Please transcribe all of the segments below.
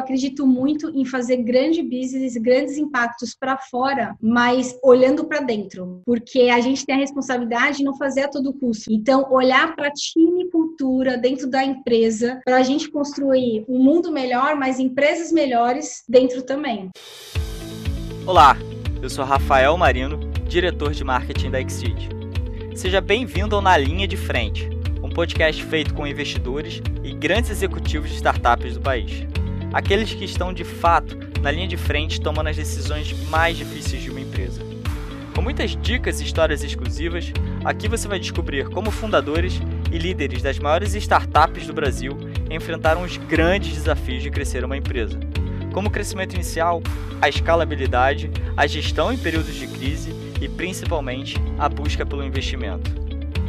acredito muito em fazer grande business, grandes impactos para fora, mas olhando para dentro, porque a gente tem a responsabilidade de não fazer a todo custo. Então, olhar para time e cultura dentro da empresa, para a gente construir um mundo melhor, mas empresas melhores dentro também. Olá, eu sou Rafael Marino, diretor de marketing da XSeed. Seja bem-vindo ao Na Linha de Frente, um podcast feito com investidores e grandes executivos de startups do país. Aqueles que estão, de fato, na linha de frente tomando as decisões mais difíceis de uma empresa. Com muitas dicas e histórias exclusivas, aqui você vai descobrir como fundadores e líderes das maiores startups do Brasil enfrentaram os grandes desafios de crescer uma empresa, como o crescimento inicial, a escalabilidade, a gestão em períodos de crise e, principalmente, a busca pelo investimento.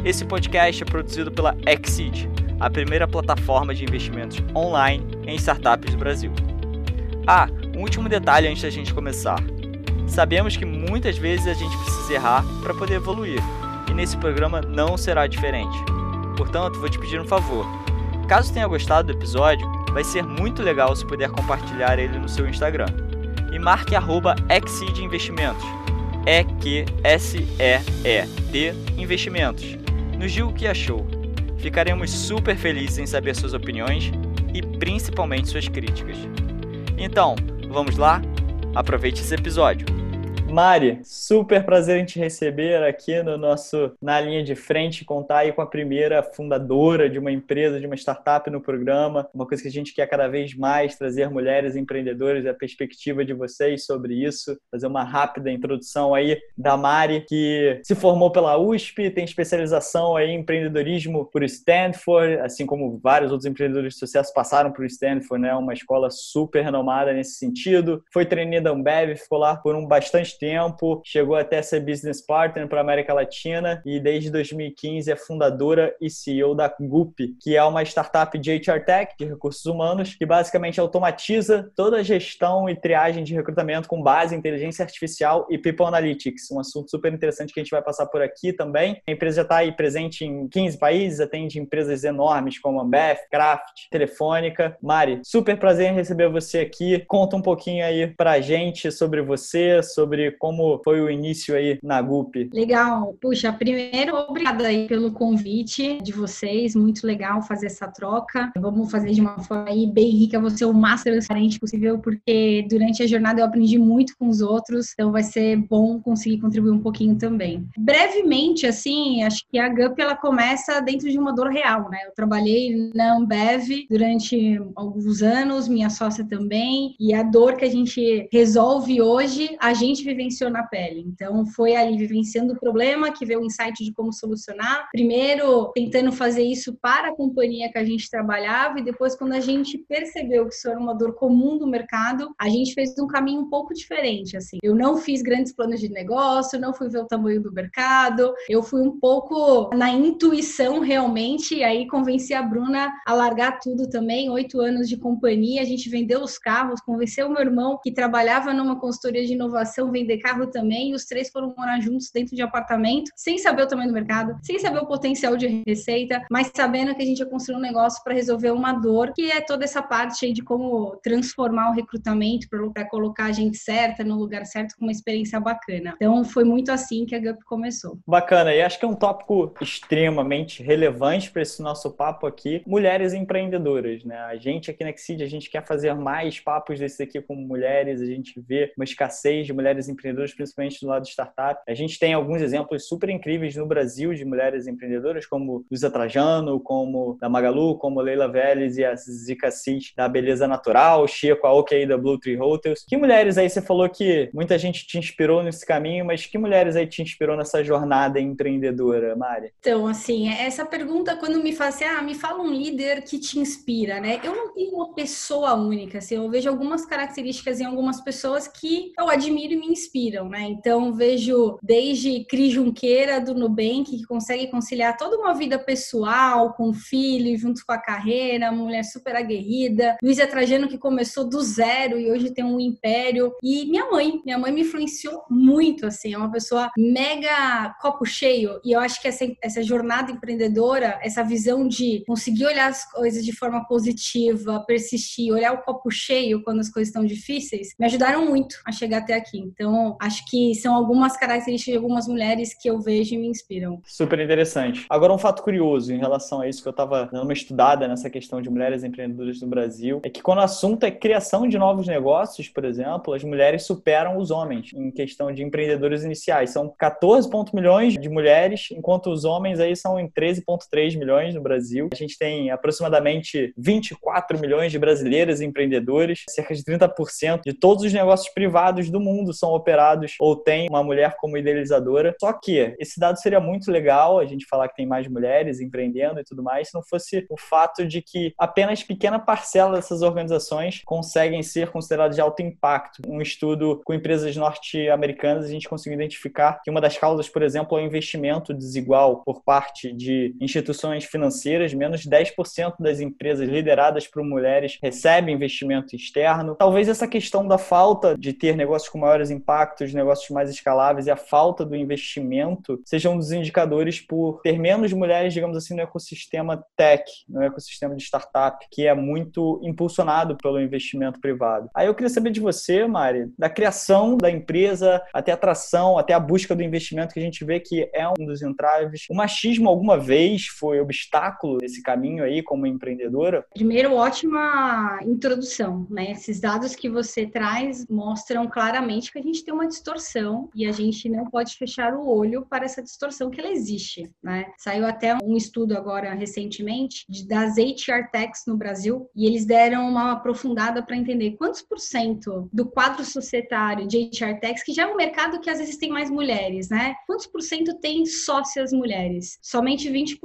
Esse podcast é produzido pela XSeed, a primeira plataforma de investimentos online em startups do Brasil. Ah, um último detalhe antes da gente começar. Sabemos que muitas vezes a gente precisa errar para poder evoluir, e nesse programa não será diferente. Portanto, vou te pedir um favor. Caso tenha gostado do episódio, vai ser muito legal se puder compartilhar ele no seu Instagram. E marque @XSeedInvestimentos, EQSEED Investimentos. Nos diga o que achou. Ficaremos super felizes em saber suas opiniões e principalmente suas críticas. Então, vamos lá? Aproveite esse episódio. Mari, super prazer em te receber aqui no nosso Na Linha de Frente, contar aí com a primeira fundadora de uma empresa, de uma startup no programa. Uma coisa que a gente quer cada vez mais, trazer mulheres empreendedoras e a perspectiva de vocês sobre isso. Fazer uma rápida introdução aí da Mari, que se formou pela USP, tem especialização aí em empreendedorismo por Stanford, assim como vários outros empreendedores de sucesso passaram por Stanford, né? Uma escola super renomada nesse sentido. Foi treinada da Ambev, ficou lá por bastante tempo, chegou até ser business partner para a América Latina e desde 2015 é fundadora e CEO da GUP, que é uma startup de HR Tech, de recursos humanos, que basicamente automatiza toda a gestão e triagem de recrutamento com base em inteligência artificial e People Analytics, um assunto super interessante que a gente vai passar por aqui também. A empresa já está aí presente em 15 países, atende empresas enormes como Ambev, Kraft, Telefônica. Mari, super prazer em receber você aqui. Conta um pouquinho aí pra gente sobre você, sobre como foi o início aí na GUP. Legal. Puxa, primeiro, obrigada aí pelo convite de vocês. Muito legal fazer essa troca. Vamos fazer de uma forma aí bem rica. Vou ser o mais transparente possível, porque durante a jornada eu aprendi muito com os outros. Então vai ser bom conseguir contribuir um pouquinho também. Brevemente, assim, acho que a GUP, ela começa dentro de uma dor real, né? Eu trabalhei na Ambev durante alguns anos, minha sócia também. E a dor que a gente resolve hoje, a gente vive na pele. Então, foi ali vivenciando o problema que veio o insight de como solucionar. Primeiro, tentando fazer isso para a companhia que a gente trabalhava e depois, quando a gente percebeu que isso era uma dor comum do mercado, a gente fez um caminho um pouco diferente, assim. Eu não fiz grandes planos de negócio, não fui ver o tamanho do mercado, eu fui um pouco na intuição, realmente, e aí convenci a Bruna a largar tudo também. 8 anos de companhia, a gente vendeu os carros, convenceu meu irmão, que trabalhava numa consultoria de inovação, vender carro também, e os 3 foram morar juntos dentro de apartamento, sem saber o tamanho do mercado, sem saber o potencial de receita, mas sabendo que a gente ia construir um negócio para resolver uma dor, que é toda essa parte aí de como transformar o recrutamento para colocar a gente certa no lugar certo, com uma experiência bacana. Então foi muito assim que a GUP começou. Bacana, e acho que é um tópico extremamente relevante para esse nosso papo aqui, mulheres empreendedoras, né? A gente aqui na XSeed, a gente quer fazer mais papos desses aqui com mulheres, a gente vê uma escassez de mulheres empreendedoras, principalmente do lado de startup. A gente tem alguns exemplos super incríveis no Brasil de mulheres empreendedoras, como Luiza Trajano, como da Magalu, como Leila Vélez e a Zika Cis da Beleza Natural, Chico Aoki aí da Blue Tree Hotels. Que mulheres aí, você falou que muita gente te inspirou nesse caminho, mas que mulheres aí te inspirou nessa jornada empreendedora, Mari? Então, assim, essa pergunta, quando me fazem, me fala um líder que te inspira, né? Eu não tenho uma pessoa única, assim, eu vejo algumas características em algumas pessoas que eu admiro e me inspiro. inspiram, né? Então, vejo desde Cris Junqueira, do Nubank, que consegue conciliar toda uma vida pessoal, com o filho, junto com a carreira, mulher super aguerrida. Luiza Trajano, que começou do zero e hoje tem um império. E minha mãe me influenciou muito, assim, é uma pessoa mega copo cheio. E eu acho que essa jornada empreendedora, essa visão de conseguir olhar as coisas de forma positiva, persistir, olhar o copo cheio quando as coisas estão difíceis, me ajudaram muito a chegar até aqui. Então, acho que são algumas características de algumas mulheres que eu vejo e me inspiram. Super interessante. Agora, um fato curioso em relação a isso, que eu estava dando uma estudada nessa questão de mulheres empreendedoras no Brasil, é que quando o assunto é criação de novos negócios, por exemplo, as mulheres superam os homens em questão de empreendedores iniciais. São 14,1 milhões de mulheres, enquanto os homens aí são em 13,3 milhões no Brasil. A gente tem aproximadamente 24 milhões de brasileiras empreendedores, cerca de 30% de todos os negócios privados do mundo são operados ou tem uma mulher como idealizadora. Só que esse dado seria muito legal, a gente falar que tem mais mulheres empreendendo e tudo mais, se não fosse o fato de que apenas pequena parcela dessas organizações conseguem ser consideradas de alto impacto. Um estudo com empresas norte-americanas, a gente conseguiu identificar que uma das causas, por exemplo, é o investimento desigual por parte de instituições financeiras. Menos de 10% das empresas lideradas por mulheres recebem investimento externo. Talvez essa questão da falta de ter negócios com maiores impactos, negócios mais escaláveis e a falta do investimento seja um dos indicadores por ter menos mulheres, digamos assim, no ecossistema tech, no ecossistema de startup, que é muito impulsionado pelo investimento privado. Aí eu queria saber de você, Mari, da criação da empresa até a atração, até a busca do investimento, que a gente vê que é um dos entraves. O machismo alguma vez foi obstáculo nesse caminho aí como empreendedora? Primeiro, ótima introdução, né? Esses dados que você traz mostram claramente que a gente tem uma distorção e a gente não pode fechar o olho para essa distorção, que ela existe, né? Saiu até um estudo agora recentemente das HR Techs no Brasil e eles deram uma aprofundada para entender quantos por cento do quadro societário de HR Techs, que já é um mercado que às vezes tem mais mulheres, né? Quantos por cento tem sócias mulheres? Somente 20%.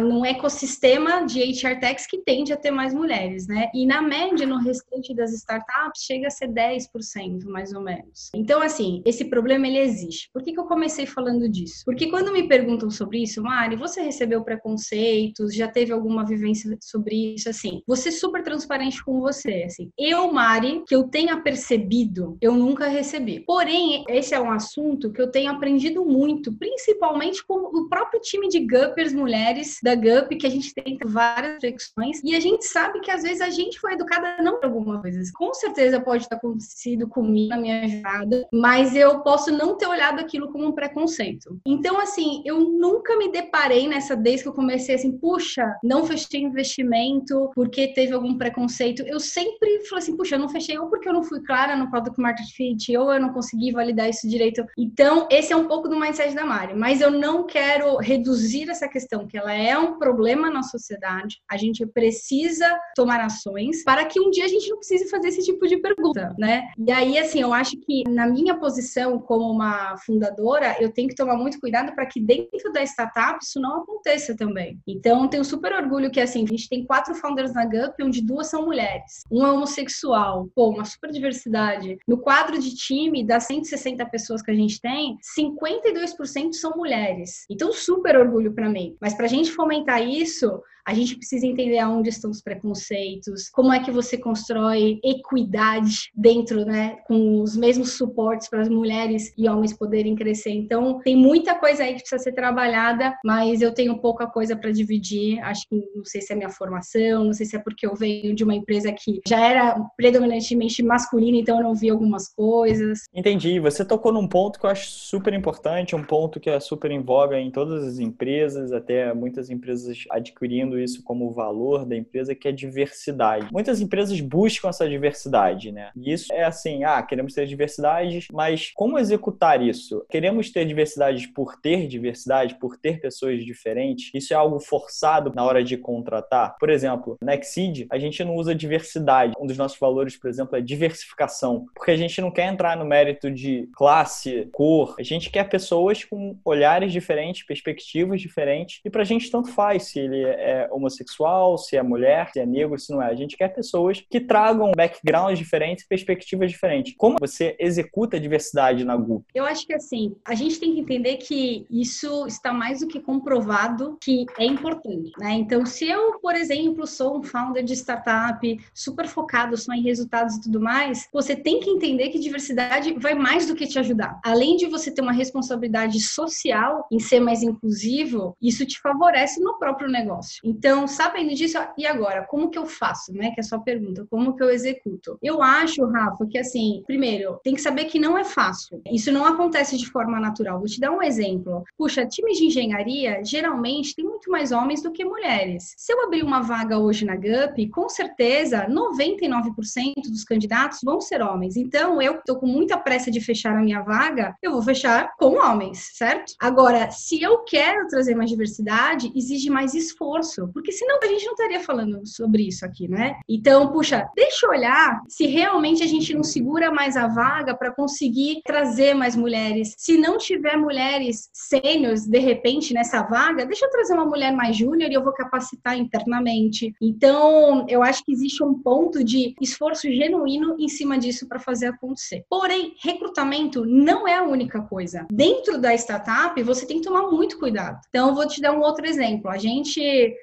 Num ecossistema de HR Techs que tende a ter mais mulheres, né? E na média, no restante das startups, chega a ser 10%, mais ou menos. Então, assim, esse problema, ele existe. Por que que eu comecei falando disso? Porque quando me perguntam sobre isso, Mari, você recebeu preconceitos? Já teve alguma vivência sobre isso? Assim, vou ser super transparente com você, assim. Eu, Mari, que eu tenha percebido, eu nunca recebi. Porém, esse é um assunto que eu tenho aprendido muito, principalmente com o próprio time de GUPers mulheres da GUP, que a gente tem várias reflexões, e a gente sabe que às vezes a gente foi educada não por algumas coisas. Com certeza pode ter acontecido comigo na minha jornada, mas eu posso não ter olhado aquilo como um preconceito. Então, assim, eu nunca me deparei nessa, desde que eu comecei assim, puxa, não fechei investimento porque teve algum preconceito. Eu sempre falei assim, puxa, eu não fechei ou porque eu não fui clara no Product Market Fit, ou eu não consegui validar isso direito. Então, esse é um pouco do mindset da Mari, mas eu não quero reduzir essa questão, que ela é um problema na sociedade. A gente precisa tomar ações para que um dia a gente não precise fazer esse tipo de pergunta, né? E aí, assim, eu acho que na minha posição como uma fundadora, eu tenho que tomar muito cuidado para que dentro da startup isso não aconteça também. Então, eu tenho super orgulho que, assim, a gente tem 4 founders na GUP, onde 2 são mulheres. Um é homossexual. Pô, uma super diversidade. No quadro de time, das 160 pessoas que a gente tem, 52% são mulheres. Então, super orgulho para mim. Mas para a gente fomentar isso, a gente precisa entender aonde estão os preconceitos, como é que você constrói equidade dentro, né, com os mesmos suportes para as mulheres e homens poderem crescer. Então, tem muita coisa aí que precisa ser trabalhada, mas eu tenho pouca coisa para dividir. Acho que, não sei se é minha formação, não sei se é porque eu venho de uma empresa que já era predominantemente masculina, então eu não vi algumas coisas. Entendi. Você tocou num ponto que eu acho super importante, um ponto que é super em voga em todas as empresas, até muitas empresas adquirindo isso como valor da empresa, que é diversidade. Muitas empresas buscam essa diversidade, né? E isso é assim, queremos ter diversidades, mas como executar isso? Queremos ter diversidades por ter diversidade, por ter pessoas diferentes? Isso é algo forçado na hora de contratar? Por exemplo, na XSeed, a gente não usa diversidade. Um dos nossos valores, por exemplo, é diversificação, porque a gente não quer entrar no mérito de classe, cor. A gente quer pessoas com olhares diferentes, perspectivas diferentes, e pra gente tanto faz se ele é é homossexual, se é mulher, se é negro, se não é. A gente quer pessoas que tragam backgrounds diferentes, perspectivas diferentes. Como você executa a diversidade na GUP? Eu acho que assim, a gente tem que entender que isso está mais do que comprovado que é importante, né? Então, se eu, por exemplo, sou um founder de startup, super focado só em resultados e tudo mais, você tem que entender que diversidade vai mais do que te ajudar. Além de você ter uma responsabilidade social em ser mais inclusivo, isso te favorece no próprio negócio. Então, sabendo disso, e agora? Como que eu faço, né? Que é a sua pergunta. Como que eu executo? Eu acho, Rafa, que assim, primeiro, tem que saber que não é fácil. Isso não acontece de forma natural. Vou te dar um exemplo. Puxa, times de engenharia, geralmente, tem muito mais homens do que mulheres. Se eu abrir uma vaga hoje na GUP, com certeza, 99% dos candidatos vão ser homens. Então, eu estou com muita pressa de fechar a minha vaga, eu vou fechar com homens, certo? Agora, se eu quero trazer mais diversidade, exige mais esforço, porque senão a gente não estaria falando sobre isso aqui, né? Então, puxa, deixa eu olhar se realmente a gente não segura mais a vaga para conseguir trazer mais mulheres. Se não tiver mulheres sêniores, de repente, nessa vaga, deixa eu trazer uma mulher mais júnior e eu vou capacitar internamente. Então, eu acho que existe um ponto de esforço genuíno em cima disso para fazer acontecer. Porém, recrutamento não é a única coisa. Dentro da startup, você tem que tomar muito cuidado. Então, eu vou te dar um outro exemplo. A gente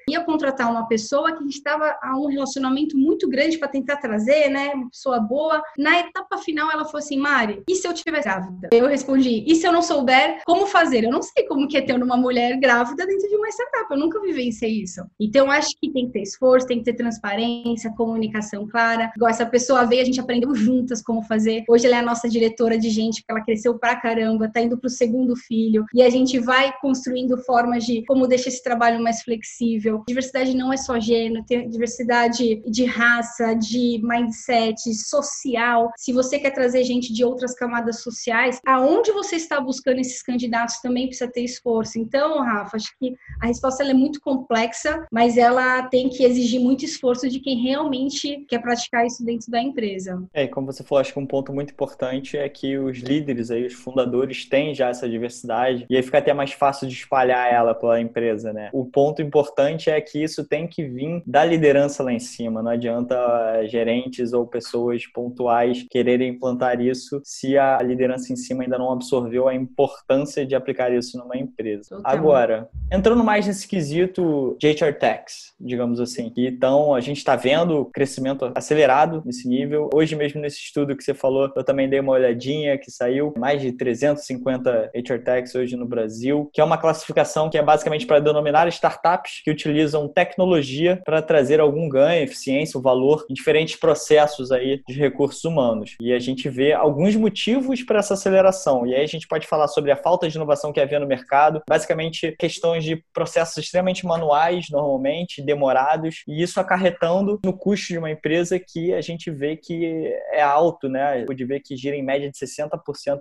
ia contratar uma pessoa que a gente estava a um relacionamento muito grande para tentar trazer, né? Uma pessoa boa. Na etapa final, ela falou assim, Mari, e se eu estiver grávida? Eu respondi, e se eu não souber como fazer? Eu não sei como que é ter uma mulher grávida dentro de uma startup. Eu nunca vivenciei isso. Então, acho que tem que ter esforço, tem que ter transparência, comunicação clara. Igual essa pessoa veio, a gente aprendeu juntas como fazer. Hoje ela é a nossa diretora de gente, porque ela cresceu pra caramba, tá indo pro segundo filho. E a gente vai construindo formas de como deixar esse trabalho mais flexível. Diversidade não é só gênero, tem diversidade de raça, de mindset, social. Se você quer trazer gente de outras camadas sociais, aonde você está buscando esses candidatos também precisa ter esforço. Então, Rafa, acho que a resposta ela é muito complexa, mas ela tem que exigir muito esforço de quem realmente quer praticar isso dentro da empresa. É, como você falou, acho que um ponto muito importante é que os líderes, aí, os fundadores têm já essa diversidade e aí fica até mais fácil de espalhar ela pela empresa, né? O ponto importante é que isso tem que vir da liderança lá em cima. Não adianta gerentes ou pessoas pontuais quererem implantar isso se a liderança em cima ainda não absorveu a importância de aplicar isso numa empresa. Agora, entrando mais nesse quesito de HR Techs, digamos assim. Então, a gente está vendo o crescimento acelerado nesse nível. Hoje mesmo nesse estudo que você falou, eu também dei uma olhadinha que saiu. Mais de 350 HR Techs hoje no Brasil, que é uma classificação que é basicamente para denominar startups que utilizam tecnologia para trazer algum ganho, eficiência, valor em diferentes processos aí de recursos humanos. E a gente vê alguns motivos para essa aceleração. E aí a gente pode falar sobre a falta de inovação que havia no mercado, basicamente questões de processos extremamente manuais, normalmente, demorados, e isso acarretando no custo de uma empresa que a gente vê que é alto, né? Pode ver que gira em média de 60%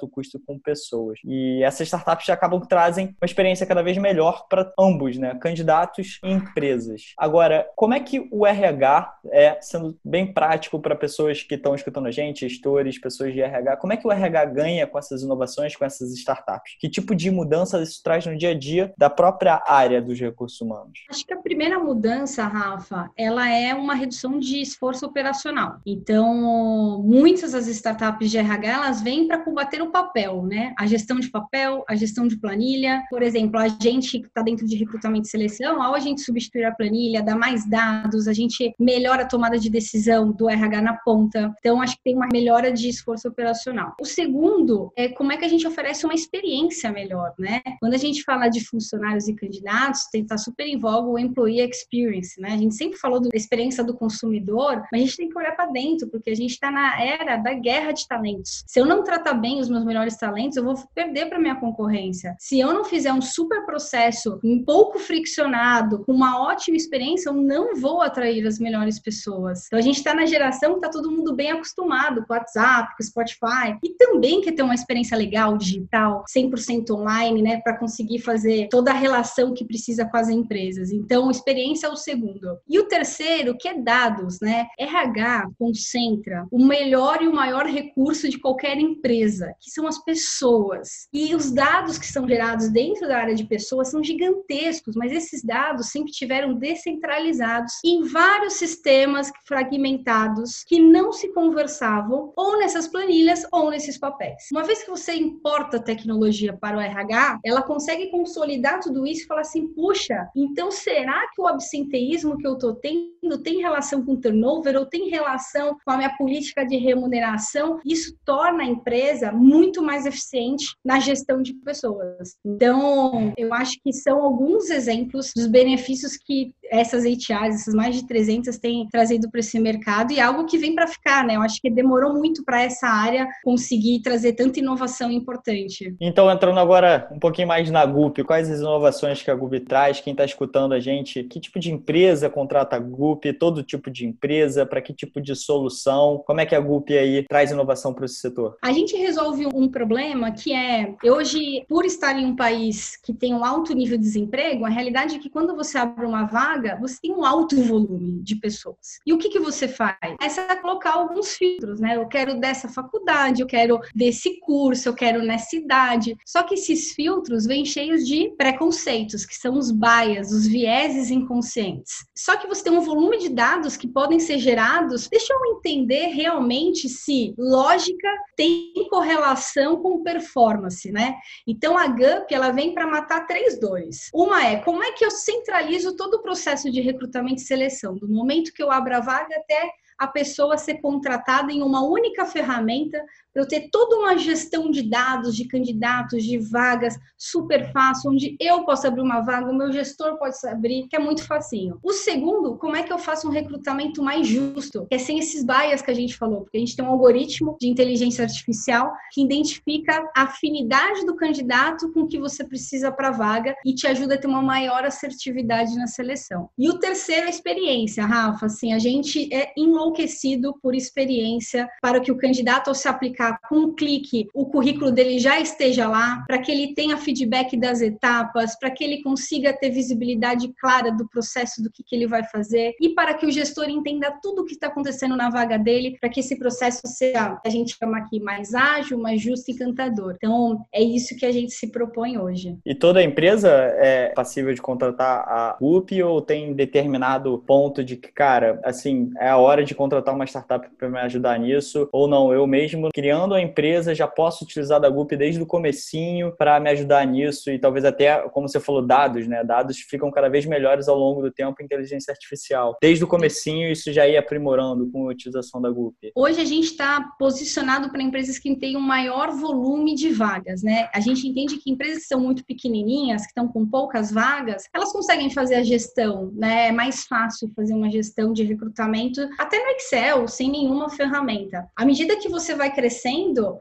o custo com pessoas. E essas startups já acabam que trazem uma experiência cada vez melhor para ambos, né? Candidatos e empresas. Agora, como é que o RH sendo bem prático para pessoas que estão escutando a gente, gestores, pessoas de RH, como é que o RH ganha com essas inovações, com essas startups? Que tipo de mudança isso traz no dia a dia da própria área dos recursos humanos? Acho que a primeira mudança, Rafa, ela é uma redução de esforço operacional. Então, muitas das startups de RH, elas vêm para combater o papel, né? A gestão de papel, a gestão de planilha. Por exemplo, a gente que está dentro de recrutamento e seleção, ao a gente substituir a planilha, dar mais dados, a gente melhora a tomada de decisão do RH na ponta. Então, acho que tem uma melhora de esforço operacional. O segundo é como é que a gente oferece uma experiência melhor, né? Quando a gente fala de funcionários e candidatos, tem que estar super em voga o employee experience, né? A gente sempre falou da experiência do consumidor, mas a gente tem que olhar para dentro, porque a gente está na era da guerra de talentos. Se eu não tratar bem os meus melhores talentos, eu vou perder para minha concorrência. Se eu não fizer um super processo, um pouco friccionado, com uma ótima experiência, eu não vou atrair as melhores pessoas. Então, a gente está na geração que está todo mundo bem acostumado com o WhatsApp, com o Spotify, e também quer ter uma experiência legal, digital, 100% online, né, para conseguir fazer toda a relação que precisa com as empresas. Então, experiência é o segundo. E o terceiro, que é dados, né? RH concentra o melhor e o maior recurso de qualquer empresa, que são as pessoas. E os dados que são gerados dentro da área de pessoas são gigantescos, mas esses dados sempre sempre tiveram descentralizados em vários sistemas fragmentados que não se conversavam ou nessas planilhas ou nesses papéis. Uma vez que você importa a tecnologia para o RH, ela consegue consolidar tudo isso e falar assim, puxa, então será que o absenteísmo que eu estou tendo tem relação com o turnover ou tem relação com a minha política de remuneração? Isso torna a empresa muito mais eficiente na gestão de pessoas. Então, eu acho que são alguns exemplos dos benefícios que essas HRs, essas mais de 300 têm trazido para esse mercado e algo que vem para ficar, né? Eu acho que demorou muito para essa área conseguir trazer tanta inovação importante. Então, entrando agora um pouquinho mais na GUP, quais as inovações que a GUP traz? Quem está escutando a gente, que tipo de empresa contrata a GUP? Todo tipo de empresa? Para que tipo de solução? Como é que a GUP aí traz inovação para esse setor? A gente resolve um problema que é, hoje, por estar em um país que tem um alto nível de desemprego, a realidade é que quando você abre uma vaga, você tem um alto volume de pessoas. E o que você faz? Essa é colocar alguns filtros, né? Eu quero dessa faculdade, eu quero desse curso, eu quero nessa idade. Só que esses filtros vêm cheios de preconceitos, que são os bias, os vieses inconscientes. Só que você tem um volume de dados que podem ser gerados. Deixa eu entender realmente se lógica tem correlação com performance, né? Então, a GUP, ela vem para matar três dores. Uma é, como é que eu centralizo todo o processo de recrutamento e seleção? Do momento que eu abro a vaga até a pessoa ser contratada em uma única ferramenta, para eu ter toda uma gestão de dados, de candidatos, de vagas, super fácil, onde eu posso abrir uma vaga, o meu gestor pode abrir, que é muito facinho. O segundo, como é que eu faço um recrutamento mais justo? Que é sem esses bias que a gente falou, porque a gente tem um algoritmo de inteligência artificial que identifica a afinidade do candidato com o que você precisa para a vaga e te ajuda a ter uma maior assertividade na seleção. E o terceiro é a experiência, Rafa. Assim, a gente é enlouquecido por experiência para que o candidato, ao se aplicar com um clique, o currículo dele já esteja lá, para que ele tenha feedback das etapas, para que ele consiga ter visibilidade clara do processo, do que ele vai fazer, e para que o gestor entenda tudo o que está acontecendo na vaga dele, para que esse processo seja, a gente chama aqui, mais ágil, mais justo e encantador. Então, é isso que a gente se propõe hoje. E toda empresa é passível de contratar a UP ou tem determinado ponto de que, cara, assim, é a hora de contratar uma startup para me ajudar nisso, ou não, eu mesmo, criando a empresa, já posso utilizar da GUP desde o comecinho para me ajudar nisso e talvez até, como você falou, dados, né? Dados ficam cada vez melhores ao longo do tempo, inteligência artificial. Desde o comecinho, isso já ia aprimorando com a utilização da GUP. Hoje a gente está posicionado para empresas que têm um maior volume de vagas, né? A gente entende que empresas que são muito pequenininhas, que estão com poucas vagas, elas conseguem fazer a gestão, né? É mais fácil fazer uma gestão de recrutamento, até no Excel, sem nenhuma ferramenta. À medida que você vai crescendo,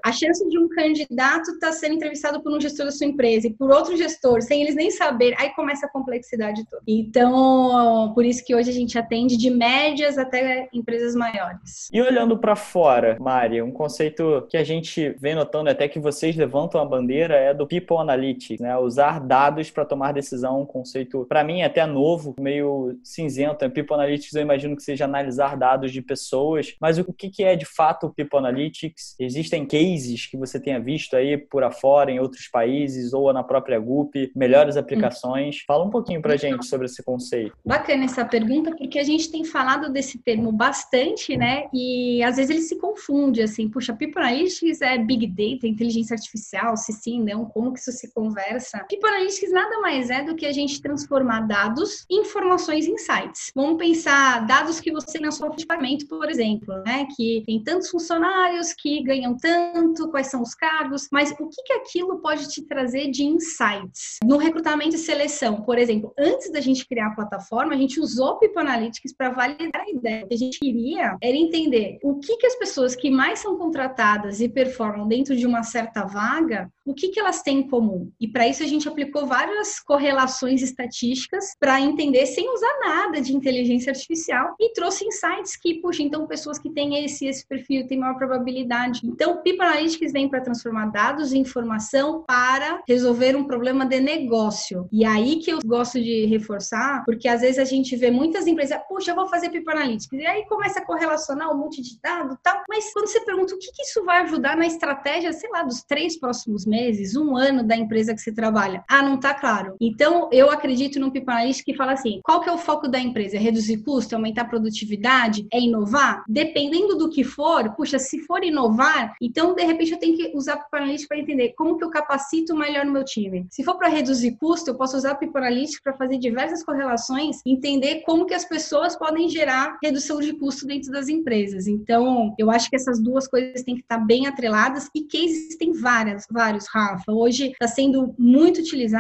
a chance de um candidato estar sendo entrevistado por um gestor da sua empresa e por outro gestor, sem eles nem saber, aí começa a complexidade toda. Então, por isso que hoje a gente atende de médias até empresas maiores. E olhando para fora, Mari, um conceito que a gente vem notando, até que vocês levantam a bandeira, é do People Analytics, né? Usar dados para tomar decisão, um conceito, para mim, até novo, meio cinzento. People Analytics, eu imagino que seja analisar dados de pessoas, mas o que é de fato o People Analytics? Existem cases que você tenha visto aí por afora, em outros países, ou na própria GUP, melhores aplicações? Fala um pouquinho pra gente sobre esse conceito. Bacana essa pergunta, porque a gente tem falado desse termo bastante, né? E às vezes ele se confunde, assim, puxa, People Analytics é Big Data, inteligência artificial, se sim, não, como que isso se conversa? People Analytics nada mais é do que a gente transformar dados em informações em insights. Vamos pensar dados que você tem na sua de pagamento, por exemplo, né? Que tem tantos funcionários que ganham tanto, quais são os cargos, mas o que aquilo pode te trazer de insights? No recrutamento e seleção, por exemplo, antes da gente criar a plataforma, a gente usou o People Analytics para validar a ideia. O que a gente queria era entender o que as pessoas que mais são contratadas e performam dentro de uma certa vaga, o que elas têm em comum. E para isso a gente aplicou várias correlações estatísticas para entender sem usar nada de inteligência artificial e trouxe insights que que, puxa, então pessoas que têm esse perfil têm maior probabilidade. Então, o People Analytics vem para transformar dados e informação para resolver um problema de negócio. E aí que eu gosto de reforçar, porque às vezes a gente vê muitas empresas, puxa, eu vou fazer People Analytics. E aí começa a correlacionar um monte de dado e tal. Mas quando você pergunta o que, que isso vai ajudar na estratégia, sei lá, dos 3 próximos meses, um ano da empresa que você trabalha, não tá claro. Então, eu acredito num People Analytics que fala assim, qual que é o foco da empresa? É reduzir custo? É aumentar a produtividade? É inovar? Dependendo do que for, puxa, se for inovar, então, de repente, eu tenho que usar People Analytics para entender como que eu capacito melhor o meu time. Se for para reduzir custo, eu posso usar People Analytics para fazer diversas correlações, entender como que as pessoas podem gerar redução de custo dentro das empresas. Então, eu acho que essas duas coisas têm que estar bem atreladas e cases tem vários, Rafa. Hoje está sendo muito utilizado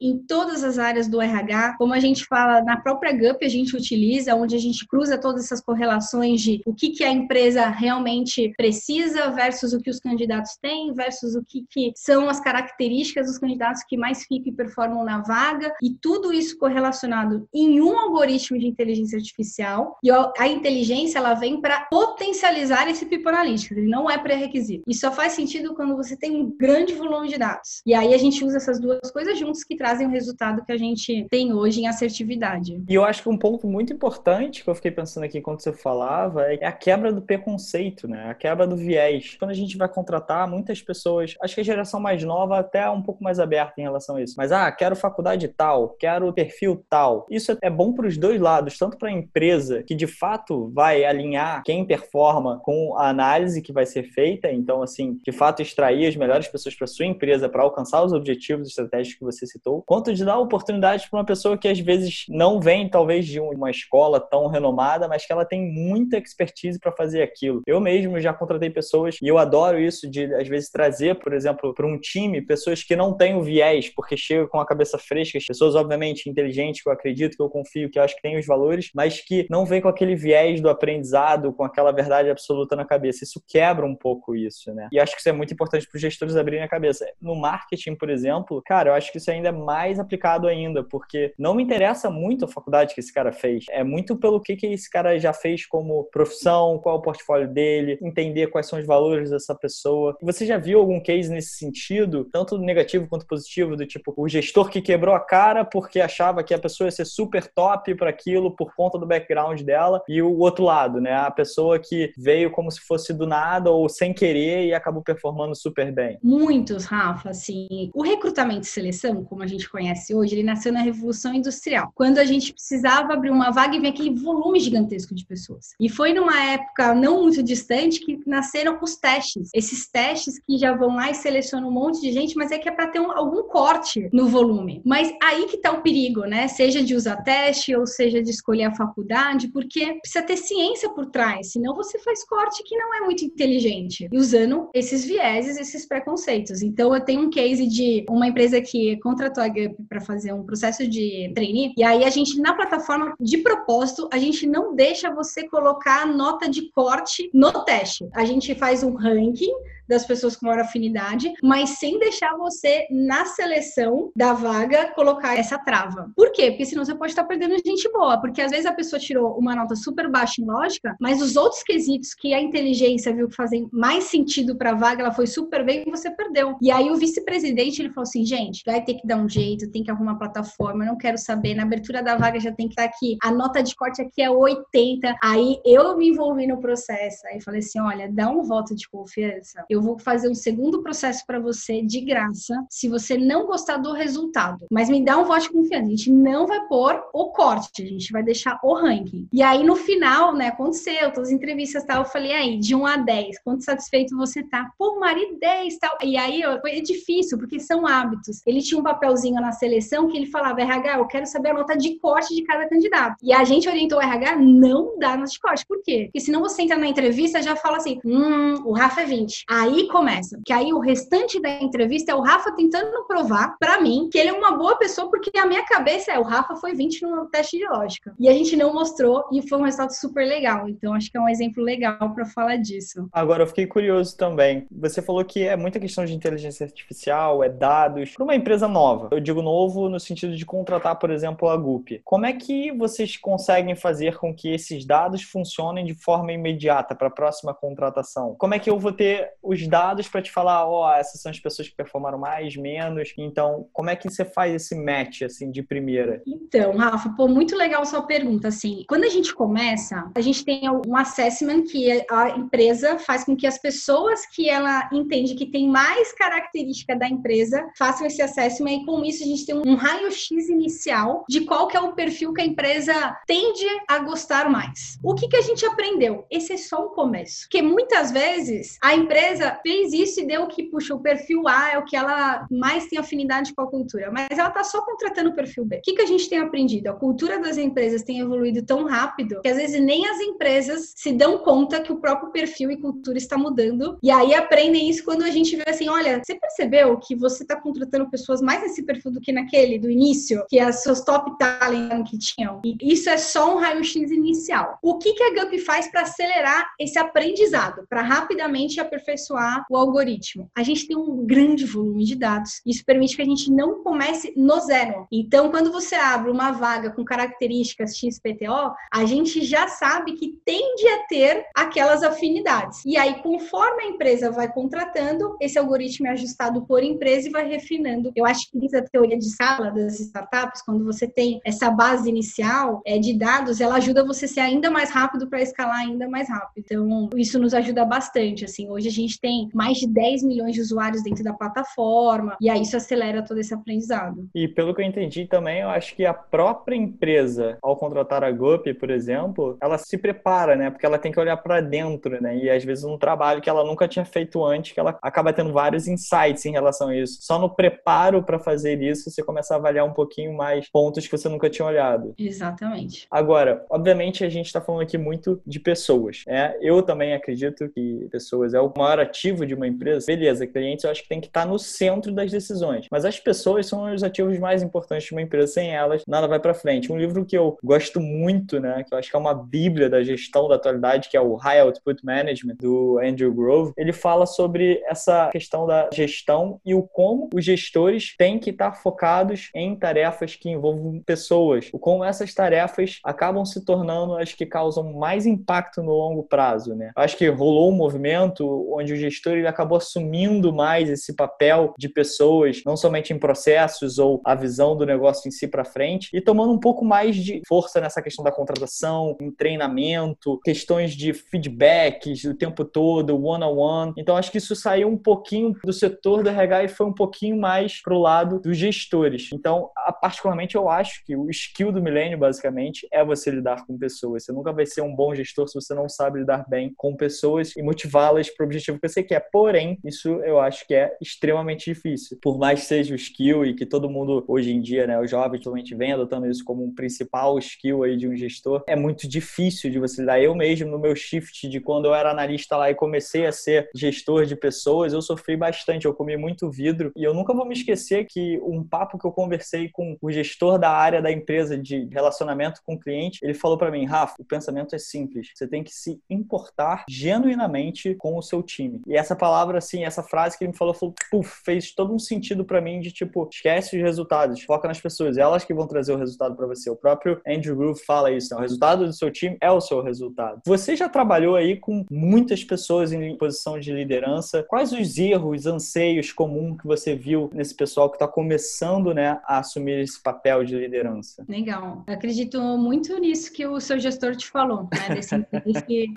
em todas as áreas do RH, como a gente fala na própria GUP, a gente utiliza, onde a gente cruza todas essas correlações de o que, que a empresa realmente precisa versus o que os candidatos têm, versus o que são as características dos candidatos que mais ficam e performam na vaga, e tudo isso correlacionado em um algoritmo de inteligência artificial, e a inteligência ela vem para potencializar esse People Analytics, ele não é pré-requisito. E só faz sentido quando você tem um grande volume de dados. E aí a gente usa essas duas coisas juntas que trazem o resultado que a gente tem hoje em assertividade. E eu acho que um ponto muito importante que eu fiquei pensando aqui enquanto você falava é a quebra do preconceito, né? A quebra do viés. Quando a gente vai contratar muitas pessoas, acho que a geração mais nova até é um pouco mais aberta em relação a isso. Mas, quero faculdade tal, quero perfil tal. Isso é bom para os dois lados, tanto para a empresa, que de fato vai alinhar quem performa com a análise que vai ser feita, então, assim, de fato extrair as melhores pessoas para sua empresa para alcançar os objetivos estratégicos que você citou, quanto de dar oportunidades para uma pessoa que às vezes não vem, talvez, de uma escola tão renomada, mas que ela tem muita expertise para fazer aquilo. Eu mesmo já contratei pessoas, e eu adoro isso de, às vezes, trazer, por exemplo, para um time, pessoas que não têm o viés, porque chegam com a cabeça fresca, pessoas, obviamente, inteligentes, que eu acredito, que eu confio, que eu acho que têm os valores, mas que não vem com aquele viés do aprendizado, com aquela verdade absoluta na cabeça. Isso quebra um pouco isso, né? E acho que isso é muito importante para os gestores abrirem a cabeça. No marketing, por exemplo, cara, eu acho que isso ainda é mais aplicado ainda, porque não me interessa muito a faculdade que esse cara fez. É muito pelo que esse cara já fez como profissão, qual é o portfólio dele, entender quais são os valores dessa pessoa. Você já viu algum case nesse sentido, tanto negativo quanto positivo, do tipo, o gestor que quebrou a cara porque achava que a pessoa ia ser super top para aquilo por conta do background dela, e o outro lado, né? A pessoa que veio como se fosse do nada ou sem querer e acabou performando super bem. Muitos, Rafa, assim. O recrutamento e seleção, como a gente conhece hoje, ele nasceu na Revolução Industrial, quando a gente precisava abrir uma vaga e vinha aquele volume gigantesco de pessoas. E foi numa época não muito distante que nasceram os testes. Esses testes que já vão lá e selecionam um monte de gente, mas é que é para ter algum corte no volume. Mas aí que tá o perigo, né? Seja de usar teste ou seja de escolher a faculdade, porque precisa ter ciência por trás, senão você faz corte que não é muito inteligente, usando esses vieses, esses preconceitos. Então, eu tenho um case de uma empresa que contratou a GUP para fazer um processo de trainee, e aí a gente, na plataforma, de propósito, a gente não deixa você colocar a nota de corte no teste. A gente faz um ranking das pessoas com maior afinidade, mas sem deixar você, na seleção da vaga, colocar essa trava. Por quê? Porque senão você pode estar perdendo gente boa, porque às vezes a pessoa tirou uma nota super baixa em lógica, mas os outros quesitos que a inteligência viu que fazem mais sentido para a vaga, ela foi super bem e você perdeu. E aí o vice-presidente, ele falou assim, gente, vai ter que dar um jeito, tem que arrumar plataforma, eu não quero saber, na abertura da vaga já tem que estar aqui, a nota de corte aqui é 80, aí eu me envolvi no processo, aí falei assim, olha, dá um voto de confiança, eu vou fazer um segundo processo para você de graça, se você não gostar do resultado. Mas me dá um voto de confiança. A gente não vai pôr o corte, a gente vai deixar o ranking. E aí, no final, né, aconteceu, todas as entrevistas e tal, eu falei, aí, de 1 a 10, quanto satisfeito você tá? Pô, Mari, 10 e tal. E aí, foi difícil, porque são hábitos. Ele tinha um papelzinho na seleção que ele falava, RH, eu quero saber a nota de corte de cada candidato. E a gente orientou o RH, não dá nota de corte. Por quê? Porque senão você entra na entrevista e já fala assim, o Rafa é 20. Aí começa, que aí o restante da entrevista é o Rafa tentando provar pra mim que ele é uma boa pessoa, porque a minha cabeça é, o Rafa foi 20 no teste de lógica. E a gente não mostrou e foi um resultado super legal. Então acho que é um exemplo legal pra falar disso. Agora eu fiquei curioso também. Você falou que é muita questão de inteligência artificial, é dados. Pra uma empresa nova, eu digo novo no sentido de contratar, por exemplo, a GUP. Como é que vocês conseguem fazer com que esses dados funcionem de forma imediata para a próxima contratação? Como é que eu vou ter os dados para te falar, essas são as pessoas que performaram mais, menos? Então, como é que você faz esse match, assim, de primeira? Então, Rafa, muito legal a sua pergunta, assim. Quando a gente começa, a gente tem um assessment que a empresa faz com que as pessoas que ela entende que tem mais característica da empresa façam esse assessment, e com isso a gente tem um raio-x inicial de qual que é o perfil que a empresa tende a gostar mais. O que a gente aprendeu? Esse é só o começo. Porque muitas vezes a empresa fez isso e deu que, puxa, o perfil A é o que ela mais tem afinidade com a cultura, mas ela tá só contratando o perfil B. O que a gente tem aprendido? A cultura das empresas tem evoluído tão rápido que às vezes nem as empresas se dão conta que o próprio perfil e cultura está mudando, e aí aprendem isso quando a gente vê assim, olha, você percebeu que você tá contratando pessoas mais nesse perfil do que naquele, do início, que as seus top talent que tinham. E isso é só um raio-x inicial. O que a GUP faz para acelerar esse aprendizado, para rapidamente aperfeiçoar o algoritmo? A gente tem um grande volume de dados. Isso permite que a gente não comece no zero. Então, quando você abre uma vaga com características XPTO, a gente já sabe que tende a ter aquelas afinidades. E aí, conforme a empresa vai contratando, esse algoritmo é ajustado por empresa e vai refinando. Eu acho que isso é a teoria de sala das startups, quando você tem essa base inicial de dados, ela ajuda você a ser ainda mais rápido para escalar ainda mais rápido. Então, isso nos ajuda bastante, assim. Hoje a gente tem mais de 10 milhões de usuários dentro da plataforma, e aí isso acelera todo esse aprendizado. E pelo que eu entendi também, eu acho que a própria empresa, ao contratar a GUP, por exemplo, ela se prepara, né? Porque ela tem que olhar para dentro, né? E às vezes um trabalho que ela nunca tinha feito antes, que ela acaba tendo vários insights em relação a isso. Só no preparo para fazer isso, você começa a avaliar um pouquinho mais pontos que você nunca tinha olhado. Exatamente. Agora, obviamente, a gente está falando aqui muito de pessoas, né? Eu também acredito que pessoas é o maior ativo de uma empresa. Beleza, clientes eu acho que tem que estar no centro das decisões. Mas as pessoas são os ativos mais importantes de uma empresa. Sem elas, nada vai para frente. Um livro que eu gosto muito, né? Que eu acho que é uma bíblia da gestão da atualidade, que é o High Output Management, do Andrew Grove. Ele fala sobre essa questão da gestão e o como os gestores têm que estar focados em tarefas que envolvam pessoas. O como essas tarefas acabam se tornando as que causam mais impacto no longo prazo, né? Eu acho que rolou um movimento onde o gestor ele acabou assumindo mais esse papel de pessoas, não somente em processos ou a visão do negócio em si para frente, e tomando um pouco mais de força nessa questão da contratação, em treinamento, questões de feedbacks o tempo todo, one-on-one. Então acho que isso saiu um pouquinho do setor do RH e foi um pouquinho mais pro lado dos gestores. Então, particularmente eu acho que o skill do milênio basicamente é você lidar com pessoas. Você nunca vai ser um bom gestor se você não sabe lidar bem com pessoas e motivá-las para o objetivo que você quer. Porém, isso eu acho que é extremamente difícil. Por mais que seja o skill e que todo mundo hoje em dia, né, os jovens atualmente vem adotando isso como um principal skill aí de um gestor, é muito difícil de você lidar. Eu mesmo, no meu shift de quando eu era analista lá e comecei a ser gestor de pessoas, eu sofri bastante, eu comi muito vidro, e eu nunca vou me esquecer que um papo que eu conversei com o gestor da área da empresa de relacionamento com o cliente, ele falou pra mim, Rafa, o pensamento é simples, você tem que se importar genuinamente com o seu time. E essa palavra, assim, essa frase que ele me falou, puf, fez todo um sentido pra mim de tipo, esquece os resultados, foca nas pessoas, elas que vão trazer o resultado pra você. O próprio Andrew Grove fala isso, né? O resultado do seu time é o seu resultado. Você já trabalhou aí com muitas pessoas em posição de liderança, quais os erros, anseios comuns que você viu nesse pessoal que tá começando, né, a assumir esse papel de liderança? Legal. Eu acredito muito nisso que o seu gestor te falou, né? Desse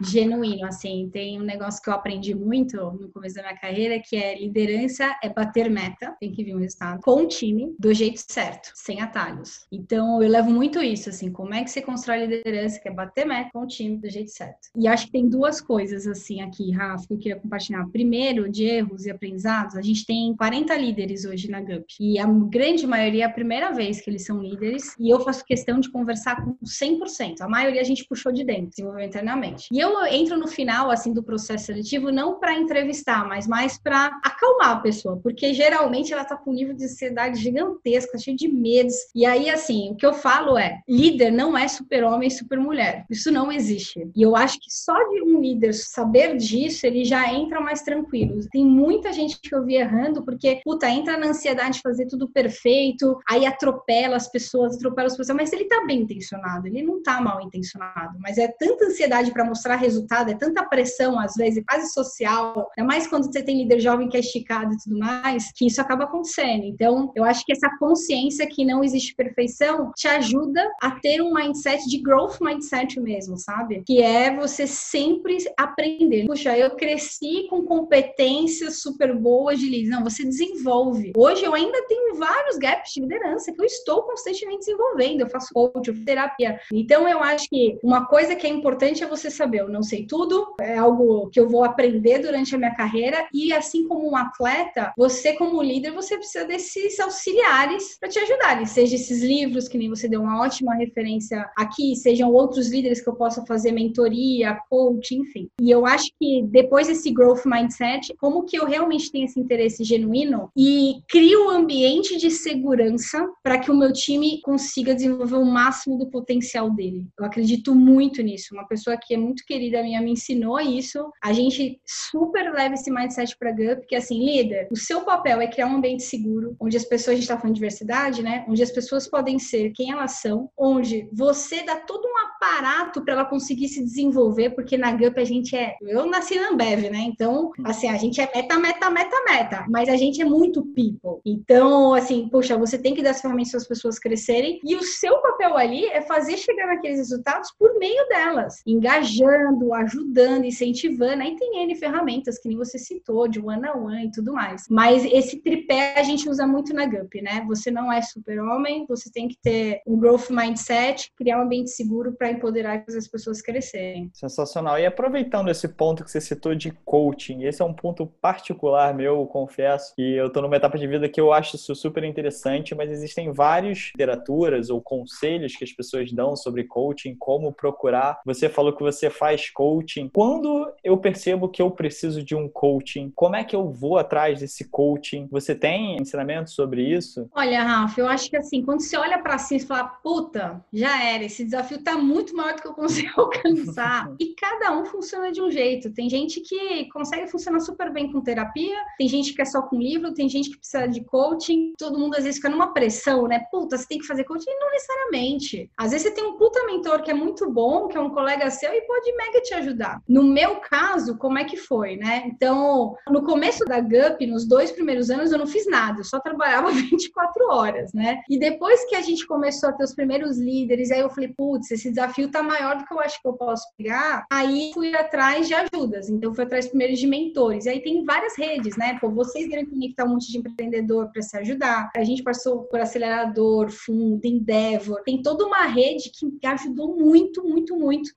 genuíno, assim. Tem um negócio que eu aprendi muito no começo da minha carreira, que é liderança é bater meta, tem que vir um resultado, com o time, do jeito certo, sem atalhos. Então, eu levo muito isso, assim, como é que você constrói liderança, que é bater meta com o time, do jeito certo. E acho que tem duas coisas, assim, aqui, Rafa, que eu queria compartilhar. Primeiro, de erros e aprendizados, a gente tem 40 líderes hoje na GUP, e a grande maioria é a primeira vez que eles são líderes, e eu faço questão de conversar com 100%. A maioria a gente puxou de dentro, desenvolveu internamente. E eu entro no final, assim, do processo seletivo, não para entrevistar, mas mais para acalmar a pessoa, porque geralmente ela tá com um nível de ansiedade gigantesca, cheio de medos. E aí, assim, o que eu falo é, líder não é super-homem e super-mulher. Isso não existe. E eu acho que só de um líder saber disso, ele já entra mais tranquilo. Tem muita gente que eu vi errando, porque, puta, entra na ansiedade de fazer tudo perfeito, aí atropela as pessoas, mas ele tá bem intencionado, ele não tá mal intencionado. Mas é tanta ansiedade para mostrar resultado, é tanta pressão, às vezes, quase social, ainda mais quando você tem líder jovem que é esticado e tudo mais, que isso acaba acontecendo. Então, eu acho que essa consciência que não existe perfeição te ajuda a ter um mindset de growth mindset mesmo, sabe? Que é você sempre aprender. Puxa, eu cresci com competências super boas de líder. Não, você desenvolve. Hoje eu ainda tenho vários gaps de liderança que eu estou constantemente desenvolvendo. Eu faço coaching, terapia. Então, eu acho que uma coisa que é importante é você saber, eu não sei tudo, é algo que eu vou aprender durante a minha carreira, e assim como um atleta, você como líder, você precisa desses auxiliares para te ajudarem, seja esses livros, que nem você deu uma ótima referência aqui, sejam outros líderes que eu possa fazer mentoria, coaching, enfim. E eu acho que depois desse growth mindset, como que eu realmente tenho esse interesse genuíno e crio um ambiente de segurança para que o meu time consiga desenvolver o máximo do potencial dele. Eu acredito muito nisso. Uma pessoa que é muito querida minha me ensinou isso. A gente super leva esse mindset para GUP, que é assim, líder, o seu papel é criar um ambiente seguro, onde as pessoas, a gente está falando de diversidade, né? Onde as pessoas podem ser quem elas são, onde você dá todo um aparato para ela conseguir se desenvolver, porque na GUP a gente é... Eu nasci na Ambev, né? Então, assim, a gente é meta, mas a gente é muito people. Então, assim, poxa, você tem que dar as ferramentas para as pessoas crescerem, e o seu papel ali é fazer chegar naqueles resultados por meio delas, engajando, ajudando, incentivando. Aí tem N ferramentas, que nem você citou, de one-on-one e tudo mais. Mas esse tripé a gente usa muito na GUP, né? Você não é super-homem, você tem que ter um growth mindset, criar um ambiente seguro para empoderar as pessoas crescerem. Sensacional. E aproveitando esse ponto que você citou de coaching, esse é um ponto particular meu, eu confesso, que eu tô numa etapa de vida que eu acho isso super interessante, mas existem várias literaturas ou conselhos que as pessoas dão sobre coaching, como procurar. Você falou que você faz coaching. Quando eu percebo que eu preciso de um coaching, como é que eu vou atrás desse coaching? Você tem ensinamento sobre isso? Olha, Rafa, eu acho que assim, quando você olha pra si e fala, puta, já era, esse desafio tá muito maior do que eu consigo alcançar. E cada um funciona de um jeito. Tem gente que consegue funcionar super bem com terapia, tem gente que é só com livro, tem gente que precisa de coaching. Todo mundo às vezes fica numa pressão, né? Puta, você tem que fazer coaching? Não necessariamente. Às vezes você tem um puta mentor que é muito bom, que é um colega seu e pode mega te ajudar. No meu caso, como é que foi, né? Então, no começo da GUP, nos 2 primeiros anos, eu não fiz nada. Eu só trabalhava 24 horas, né? E depois que a gente começou a ter os primeiros líderes, aí eu falei, putz, esse desafio tá maior do que eu acho que eu posso pegar. Aí fui atrás de ajudas. Então, fui atrás primeiro de mentores. E aí tem várias redes, né? Pô, vocês devem conectar um monte de empreendedor pra se ajudar. A gente passou por acelerador, fundo, Endeavor. Tem toda uma rede que me ajudou muito.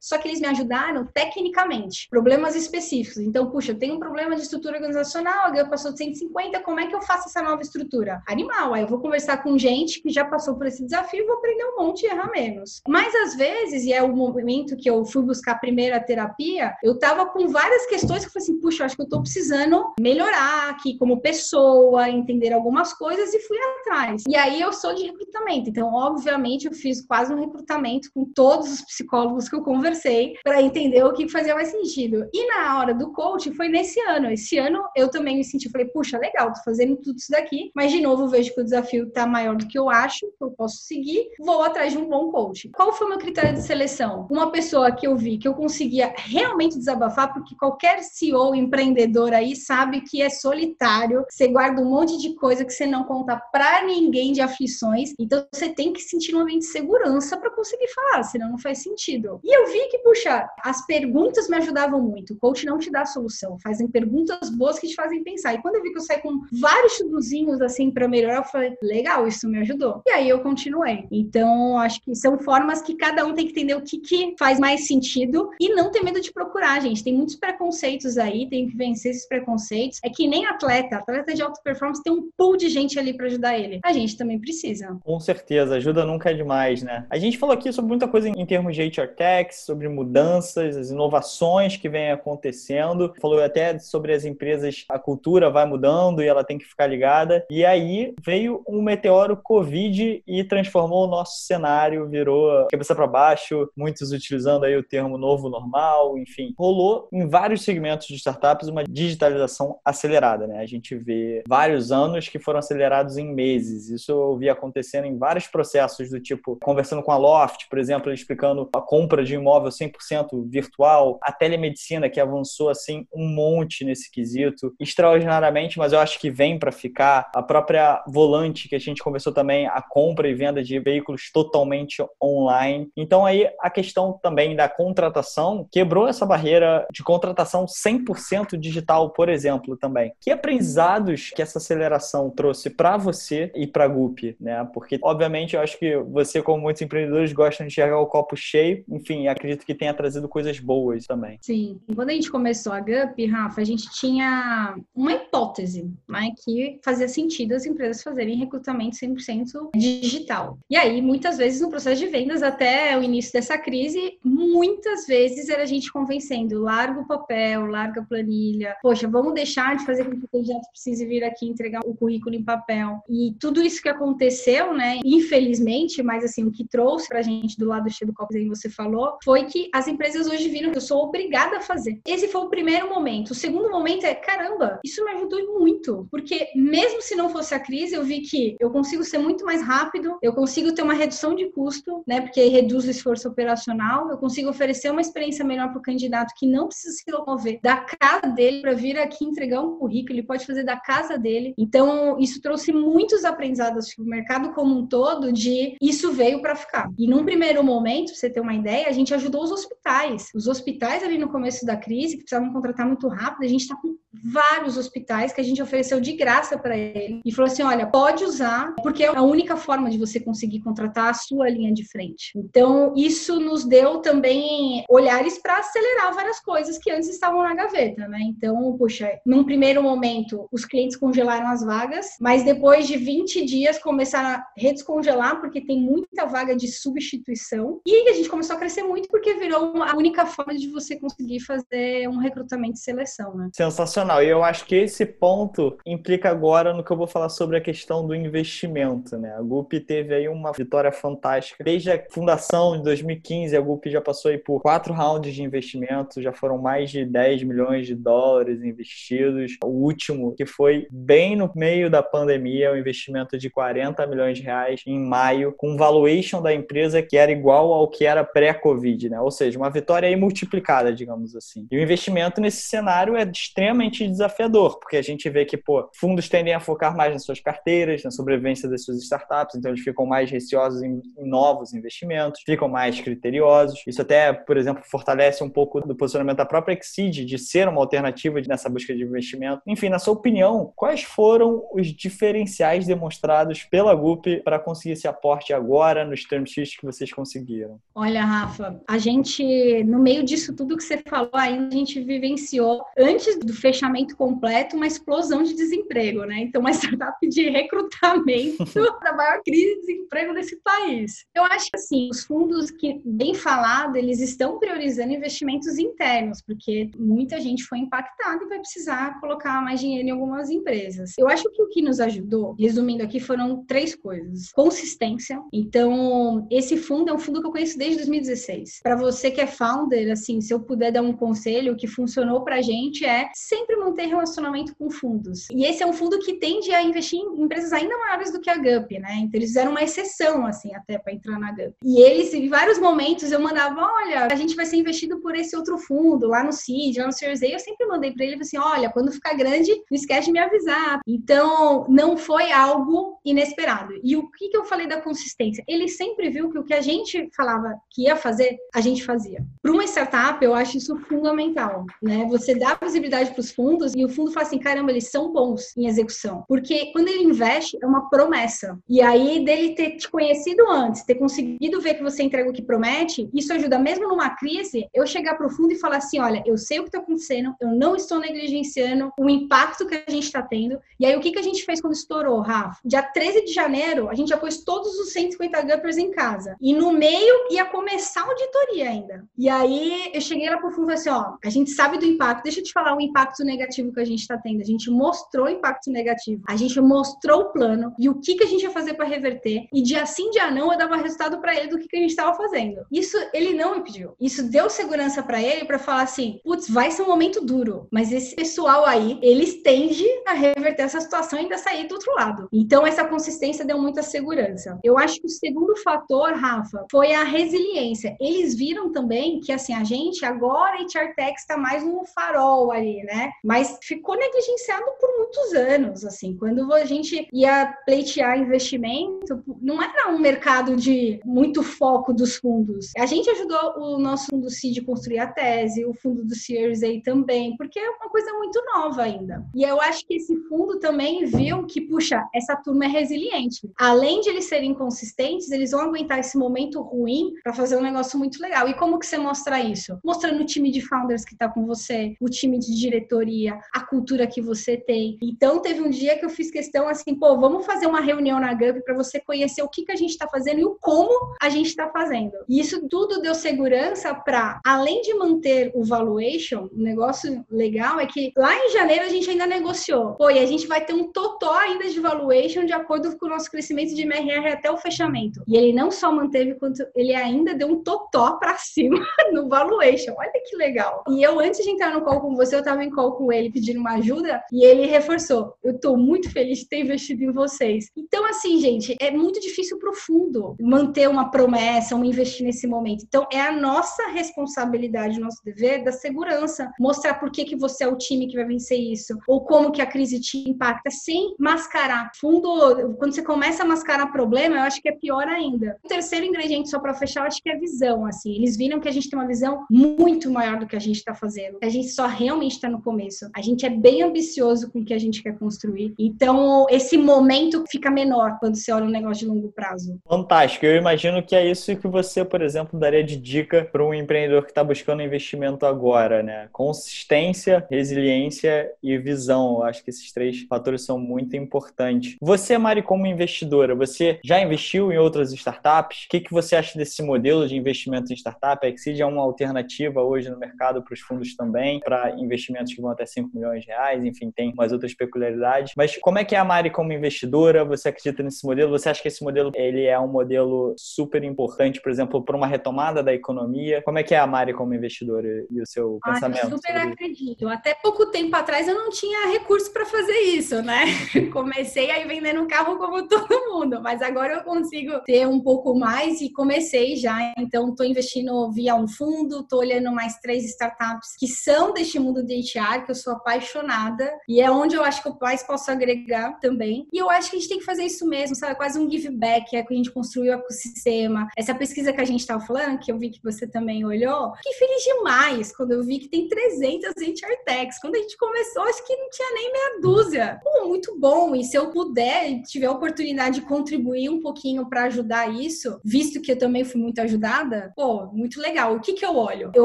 Só que eles me ajudaram tecnicamente. Problemas específicos. Então, puxa, eu tenho um problema de estrutura organizacional, a GUP passou de 150, como é que eu faço essa nova estrutura? Animal, aí eu vou conversar com gente que já passou por esse desafio e vou aprender um monte e errar menos. Mas às vezes, e é o momento que eu fui buscar primeiro a terapia, eu tava com várias questões que eu falei assim, puxa, eu acho que eu tô precisando melhorar aqui como pessoa, entender algumas coisas, e fui atrás. E aí eu sou de recrutamento, então obviamente eu fiz quase um recrutamento com todos os psicólogos que eu conversei para entender o que fazia mais sentido. E na hora do coaching foi nesse ano. Esse ano eu também me senti, falei, puxa, legal, tô fazendo tudo isso daqui, mas de novo eu vejo que o desafio tá maior do que eu acho, que eu posso seguir, vou atrás de um bom coach. Qual foi o meu critério de seleção? Uma pessoa que eu vi que eu conseguia realmente desabafar, porque qualquer CEO, empreendedor aí sabe que é solitário, você guarda um monte de coisa que você não conta pra ninguém, de aflições, então você tem que sentir um ambiente de segurança pra conseguir falar, senão não faz sentido. E eu vi que, puxa, as perguntas me ajudavam muito. O coach não te dá solução, fazem perguntas boas que te fazem pensar. E quando eu vi que eu saí com vários estudozinhos assim pra melhorar, eu falei, legal, isso me ajudou. E aí eu continuei. Então, acho que são formas que cada um tem que entender o que faz mais sentido e não ter medo de procurar, gente. Tem muitos preconceitos aí, tem que vencer esses preconceitos. É que nem atleta de alta performance tem um pool de gente ali pra ajudar ele. A gente também precisa. Com certeza, ajuda nunca é demais, né? A gente falou aqui sobre muita coisa em termos de HR Tech, sobre mudanças, as inovações que vêm acontecendo. falou até sobre as empresas, a cultura vai mudando e ela tem que ficar ligada. E aí veio um meteoro Covid e transformou o nosso cenário, virou cabeça para baixo, muitos utilizando aí o termo novo normal, enfim. Rolou em vários segmentos de startups uma digitalização acelerada, né? A gente vê vários anos que foram acelerados em meses. Isso eu vi acontecendo em vários processos do tipo, conversando com a Loft, por exemplo, explicando a compra de imóvel 100% virtual, a telemedicina que avançou assim um monte nesse quesito, extraordinariamente, mas eu acho que vem para ficar. A própria Volante, que a gente conversou também, a compra e venda de veículos totalmente online. Então aí a questão também da contratação quebrou essa barreira de contratação 100% digital, por exemplo, também. Que aprendizados que essa aceleração trouxe para você e para a GUP, né? Porque, obviamente, eu acho que você, como muitos empreendedores, gosta de enxergar o copo cheio. Enfim, acredito que tenha trazido coisas boas também. Sim. Quando a gente começou a GUP, Rafa, a gente tinha uma hipótese, né, que fazia sentido as empresas fazerem recrutamento 100% digital. E aí, muitas vezes, no processo de vendas, até o início dessa crise, muitas vezes era a gente convencendo, larga o papel, larga a planilha, poxa, vamos deixar de fazer com que o candidato precise vir aqui entregar o currículo em papel. E tudo isso que aconteceu, né, infelizmente, mas assim, o que trouxe pra gente do lado cheio do copo, aí você falou, foi que as empresas hoje viram que eu sou obrigada a fazer. Esse foi o primeiro momento. O segundo momento é, caramba, isso me ajudou muito, porque mesmo se não fosse a crise, eu vi que eu consigo ser muito mais rápido, eu consigo ter uma redução de custo, né, porque reduz o esforço operacional, eu consigo oferecer uma experiência melhor para o candidato que não precisa se locomover da casa dele para vir aqui entregar um currículo, ele pode fazer da casa dele. Então, isso trouxe muitos aprendizados para o mercado como um todo, de isso veio para ficar. E num primeiro momento, pra você ter uma ideia, a gente ajudou os hospitais. Os hospitais ali no começo da crise, que precisavam contratar muito rápido, a gente está com vários hospitais que a gente ofereceu de graça para ele e falou assim, olha, pode usar, porque é a única forma de você conseguir contratar a sua linha de frente. Então, isso nos deu também olhares para acelerar várias coisas que antes estavam na gaveta, né? Então, puxa, num primeiro momento, os clientes congelaram as vagas, mas depois de 20 dias começaram a redescongelar, porque tem muita vaga de substituição, e a gente começou a crescer muito, porque virou a única forma de você conseguir fazer um recrutamento e seleção, né? Sensacional, e eu acho que esse ponto implica agora no que eu vou falar sobre a questão do investimento, né? A GUP teve aí uma vitória fantástica. Desde a fundação de 2015, a GUP já passou aí por 4 rounds de investimento, já foram mais de $10 milhões investidos. O último, que foi bem no meio da pandemia, um investimento de R$40 milhões em maio, com valuation da empresa que era igual ao que era pré-Covid, né? Ou seja, uma vitória aí multiplicada, digamos assim. E o investimento nesse cenário é extremamente desafiador, porque a gente vê que, fundos tendem a focar mais nas suas carteiras, na sobrevivência das suas startups, então eles ficam mais receosos em novos investimentos, ficam mais criteriosos. Isso até, por exemplo, fortalece um pouco do posicionamento da própria XSeed de ser uma alternativa nessa busca de investimento. Enfim, na sua opinião, quais foram os diferenciais demonstrados pela GUP para conseguir esse aporte agora nos term sheets que vocês conseguiram? Olha, Rafa, a gente, no meio disso tudo que você falou ainda, a gente vivenciou, antes do fechamento completo, uma explosão de desemprego, né? Então, uma startup de recrutamento da maior crise de desemprego desse país. Eu acho que, assim, os fundos que, bem falado, eles estão priorizando investimentos internos, porque muita gente foi impactada e vai precisar colocar mais dinheiro em algumas empresas. Eu acho que o que nos ajudou, resumindo aqui, foram 3 coisas. Consistência. Então, esse fundo é um fundo que eu conheço desde 2016. Para você que é founder, assim, se eu puder dar um conselho, o que funcionou pra gente é sempre manter relacionamento com fundos. E esse é um fundo que tende a investir em empresas ainda maiores do que a GUP, né? Então, eles fizeram uma exceção, assim, até para entrar na GUP. E eles, em vários momentos, eu mandava, olha, a gente vai ser investido por esse outro fundo, lá no Seed, lá no Series A. Eu sempre mandei para ele, assim, olha, quando ficar grande, não esquece de me avisar. Então, não foi algo inesperado. E o que eu falei da consistência? Ele sempre viu que o que a gente falava que ia fazer, a gente fazia. Para uma startup, eu acho isso fundamental, né? Você dá visibilidade para os fundos e o fundo fala assim, caramba, eles são bons em execução. Porque quando ele investe, é uma promessa. E aí, dele ter te conhecido antes, ter conseguido ver que você entrega o que promete, isso ajuda mesmo numa crise, eu chegar para o fundo e falar assim, olha, eu sei o que está acontecendo, eu não estou negligenciando o impacto que a gente está tendo. E aí, o que a gente fez quando estourou, Rafa? Dia 13 de janeiro, a gente já pôs todos os 150 GUPers em casa. E no meio, ia começar a auditoria ainda. E aí, eu cheguei lá pro fundo e falei assim, ó, a gente sabe do impacto. Deixa eu te falar o impacto negativo que a gente está tendo. A gente mostrou o impacto negativo, a gente mostrou o plano e o que a gente ia fazer para reverter. E dia sim, dia não, eu dava resultado para ele do que a gente estava fazendo. Isso ele não me pediu. Isso deu segurança para ele para falar assim, putz, vai ser um momento duro, mas esse pessoal aí, eles tendem a reverter essa situação e ainda sair do outro lado. Então, essa consistência deu muita segurança. Eu acho que o segundo fator, Rafa, foi a resiliência. Eles viram também que, assim, a gente agora, a HR Tech está mais um farol ali, né? Mas ficou negligenciado por muitos anos, assim. Quando a gente ia pleitear investimento, não era um mercado de muito foco dos fundos. A gente ajudou o nosso fundo Seed construir a tese, o fundo do Series A também, porque é uma coisa muito nova ainda. E eu acho que esse fundo também viu que, puxa, essa turma é resiliente. Além de eles serem consistentes, eles vão aguentar esse momento ruim para fazer um negócio muito legal. E como que você mostra isso? Mostrando o time de founders que tá com você, o time de diretoria, a cultura que você tem. Então, teve um dia que eu fiz questão assim, pô, vamos fazer uma reunião na GUP para você conhecer o que a gente tá fazendo e o como a gente tá fazendo. E isso tudo deu segurança para, além de manter o valuation, um negócio legal é que lá em janeiro a gente ainda negociou. Pô, e a gente vai ter um totó ainda de valuation de acordo com o nosso crescimento de MRR até o fechamento. E ele não só manteve, quanto ele ainda deu um totó para cima no valuation. Olha que legal. E eu, antes de entrar no call com você, eu tava em call com ele pedindo uma ajuda e ele reforçou. Eu tô muito feliz de ter investido em vocês. Então, assim, gente, é muito difícil pro fundo manter uma promessa, um investir nesse momento. Então, é a nossa responsabilidade, o nosso dever da segurança. Mostrar por que você é o time que vai vencer isso. Ou como que a crise te impacta sem mascarar. Fundo, quando você começa a mascarar problema, eu acho que é pior ainda. O terceiro ingrediente, só pra fechar, eu acho que é a visão, assim. Eles viram que a gente tem uma visão muito maior do que a gente tá fazendo. A gente só realmente tá no começo. A gente é bem ambicioso com o que a gente quer construir. Então, esse momento fica menor quando você olha um negócio de longo prazo. Fantástico. Eu imagino que é isso que você, por exemplo, daria de dica para um empreendedor que está buscando investimento agora, né? Consistência, resiliência e visão. Eu acho que esses três fatores são muito importantes. Você, Mari, como investidora, você já investiu em outras startups? O que você acha desse modelo de investimento em startup? A XSeed é uma alternativa hoje no mercado para os fundos também, para investimentos que vão até 5 milhões de reais, enfim, tem umas outras peculiaridades. Mas como é que é a Mari como investidora? Você acredita nesse modelo? Você acha que esse modelo ele é um modelo super importante, por exemplo, para uma retomada da economia? Como é que é a Mari como investidora e o seu pensamento? Eu super acredito. Até pouco tempo atrás eu não tinha recurso para fazer isso, né? Comecei aí vendendo um carro como todo mundo, mas agora eu consigo ter um pouco mais e comecei já. Então, estou investindo via um fundo, estou olhando mais 3 startups que são deste mundo de HR, que eu sou apaixonada e é onde eu acho que eu mais posso agregar também. E eu acho que a gente tem que fazer isso mesmo, sabe? Quase um give back, é que a gente construiu o ecossistema. Essa pesquisa que a gente estava falando, que eu vi que você também olhou, fiquei feliz demais quando eu vi que tem 300 HR Techs. Quando a gente começou, acho que não tinha nem meia dúzia. Pô, muito bom. E se eu puder e tiver a oportunidade de contribuir um pouquinho para ajudar isso, visto que eu também fui muito ajudada, pô, muito legal. O que eu olho? Eu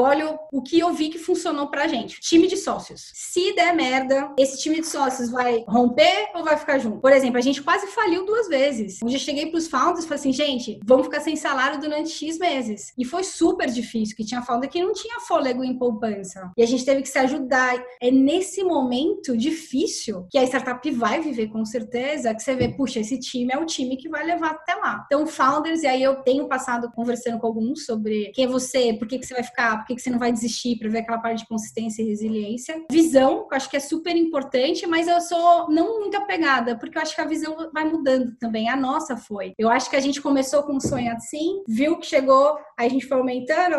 olho o que eu vi que funcionou pra gente. Time de sócios. Se der merda, esse time de sócios vai romper ou vai ficar junto? Por exemplo, a gente quase faliu 2 vezes. Eu já cheguei pros founders e falei assim, gente, vamos ficar sem salário durante X meses. E foi super difícil, que tinha founder que não tinha fôlego em poupança. E a gente teve que se ajudar. É nesse momento difícil que a startup vai viver com certeza, que você vê, puxa, esse time é o time que vai levar até lá. Então, founders, e aí eu tenho passado conversando com alguns sobre quem é você, por que você vai ficar, por que você não vai desistir, pra ver aquela parte de consistência e resiliência. Visão, que eu acho que é super importante, mas eu sou não muito apegada, porque eu acho que a visão vai mudando também. A nossa foi. Eu acho que a gente começou com um sonho assim, viu que chegou, aí a gente foi aumentando.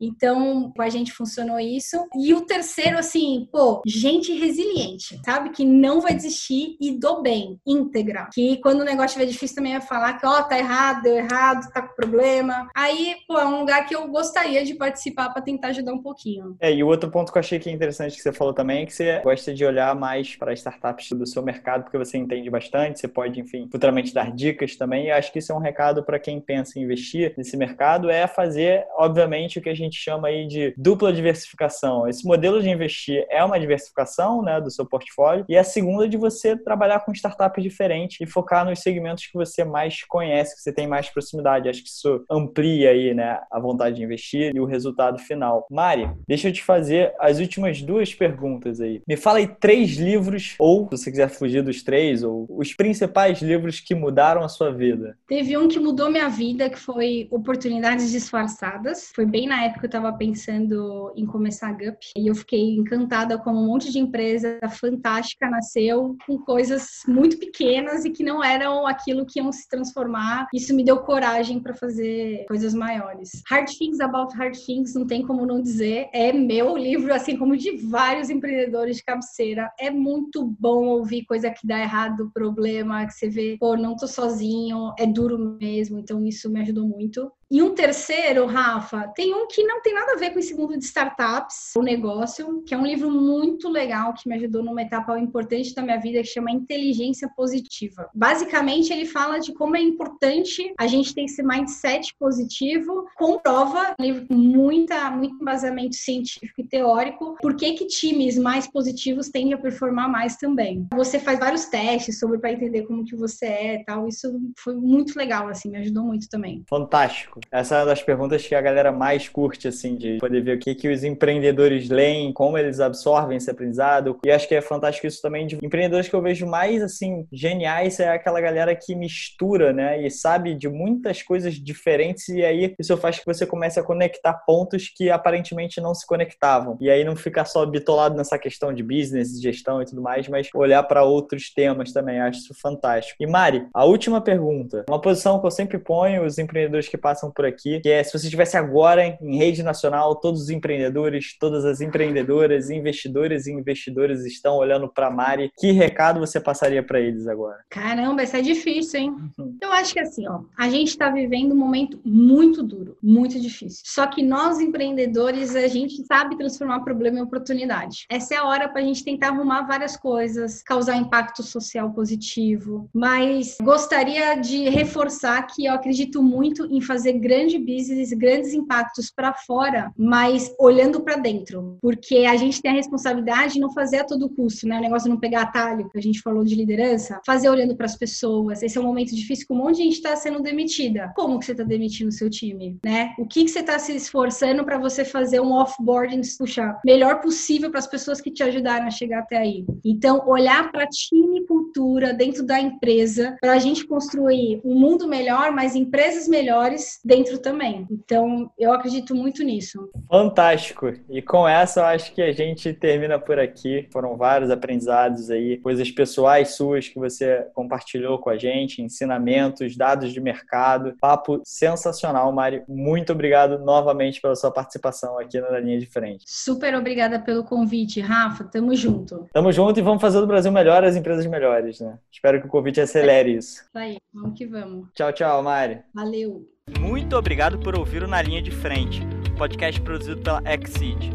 Então, com a gente funcionou isso. E o terceiro, assim, pô, gente resiliente, sabe? Que não vai desistir e do bem, íntegra. Que quando o negócio estiver difícil também vai falar que, ó, tá errado, deu errado, tá com problema. Aí, pô, é um lugar que eu gostaria de participar pra tentar ajudar um pouquinho. É, e o outro ponto que eu achei que é interessante que você falou também é que você gosta de olhar mais para startups do seu mercado, porque você entende bastante, você pode, enfim, futuramente dar dicas também. E acho que isso é um recado para quem pensa em investir nesse mercado, é fazer, obviamente, o que a gente chama aí de dupla diversificação. Esse modelo de investir é uma diversificação, né, do seu portfólio, e a segunda é de você trabalhar com startups diferentes e focar nos segmentos que você mais conhece, que você tem mais proximidade. Acho que isso amplia aí, né, a vontade de investir e o resultado final. final. Mari, deixa eu te fazer as últimas duas perguntas aí. Me fala aí 3 livros, ou se você quiser fugir dos 3, ou os principais livros que mudaram a sua vida. Teve um que mudou minha vida, que foi Oportunidades Disfarçadas. Foi bem na época que eu estava pensando em começar a GUP. E eu fiquei encantada como um monte de empresa fantástica nasceu com coisas muito pequenas e que não eram aquilo que iam se transformar. Isso me deu coragem para fazer coisas maiores. Hard Things About Hard Things, não tem como não dizer. É meu livro, assim como de vários empreendedores de cabeceira. É muito bom ouvir coisa que dá errado, problema, que você vê, pô, não tô sozinho, é duro mesmo. Então isso me ajudou muito. E um terceiro, Rafa, tem um que não tem nada a ver com esse mundo de startups, o negócio, que é um livro muito legal que me ajudou numa etapa importante da minha vida, que chama Inteligência Positiva. Basicamente, ele fala de como é importante a gente ter esse mindset positivo, com prova, um livro com muito embasamento científico e teórico, por que times mais positivos tendem a performar mais também. Você faz vários testes sobre para entender como que você é e tal, isso foi muito legal, assim, me ajudou muito também. Fantástico. Essa é uma das perguntas que a galera mais curte, assim, de poder ver o que os empreendedores leem, como eles absorvem esse aprendizado. E acho que é fantástico isso também de empreendedores que eu vejo mais, assim, geniais, é aquela galera que mistura, né? E sabe de muitas coisas diferentes, e aí isso faz que você comece a conectar pontos que aparentemente não se conectavam. E aí não ficar só bitolado nessa questão de business, gestão e tudo mais, mas olhar para outros temas também. Acho isso fantástico. E Mari, a última pergunta. Uma posição que eu sempre ponho os empreendedores que passam por aqui, que é se você estivesse agora em rede nacional, todos os empreendedores, todas as empreendedoras, investidores e investidoras estão olhando para Mari, que recado você passaria para eles agora? Caramba, isso é difícil, hein? Uhum. Eu acho que assim, ó, a gente tá vivendo um momento muito duro, muito difícil. Só que nós empreendedores, a gente sabe transformar problema em oportunidade. Essa é a hora pra gente tentar arrumar várias coisas, causar impacto social positivo, mas gostaria de reforçar que eu acredito muito em fazer grande business, grandes impactos para fora, mas olhando para dentro, porque a gente tem a responsabilidade de não fazer a todo custo, né? O negócio de não pegar atalho, que a gente falou de liderança, fazer olhando para as pessoas. Esse é um momento difícil que um monte de gente está sendo demitida. Como que você está demitindo o seu time, né? O que você está se esforçando para você fazer um off-boarding, puxar melhor possível para as pessoas que te ajudaram a chegar até aí. Então, olhar para time e cultura dentro da empresa, para a gente construir um mundo melhor, mas empresas melhores dentro também. Então, eu acredito muito nisso. Fantástico! E com essa, eu acho que a gente termina por aqui. Foram vários aprendizados aí, coisas pessoais suas que você compartilhou com a gente, ensinamentos, dados de mercado. Papo sensacional, Mari. Muito obrigado novamente pela sua participação aqui na Linha de Frente. Super obrigada pelo convite, Rafa. Tamo junto. Tamo junto e vamos fazer do Brasil melhor, as empresas melhores, né? Espero que o convite acelere isso. Tá aí. Vamos que vamos. Tchau, tchau, Mari. Valeu. Muito obrigado por ouvir o Na Linha de Frente, podcast produzido pela XSeed.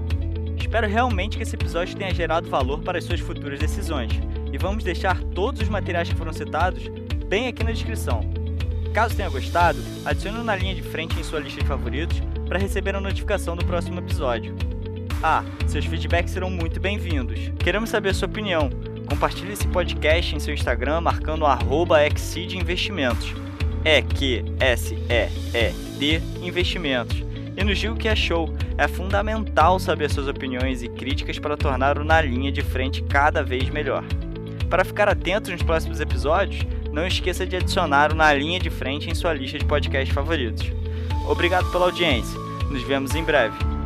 Espero realmente que esse episódio tenha gerado valor para as suas futuras decisões, e vamos deixar todos os materiais que foram citados bem aqui na descrição. Caso tenha gostado, adicione o Na Linha de Frente em sua lista de favoritos para receber a notificação do próximo episódio. Ah, seus feedbacks serão muito bem-vindos. Queremos saber a sua opinião. Compartilhe esse podcast em seu Instagram marcando @xseedinvestimentos. XSEED Investimentos. E nos diga o que achou. É fundamental saber suas opiniões e críticas para tornar o Na Linha de Frente cada vez melhor. Para ficar atento nos próximos episódios, não esqueça de adicionar o Na Linha de Frente em sua lista de podcasts favoritos. Obrigado pela audiência. Nos vemos em breve.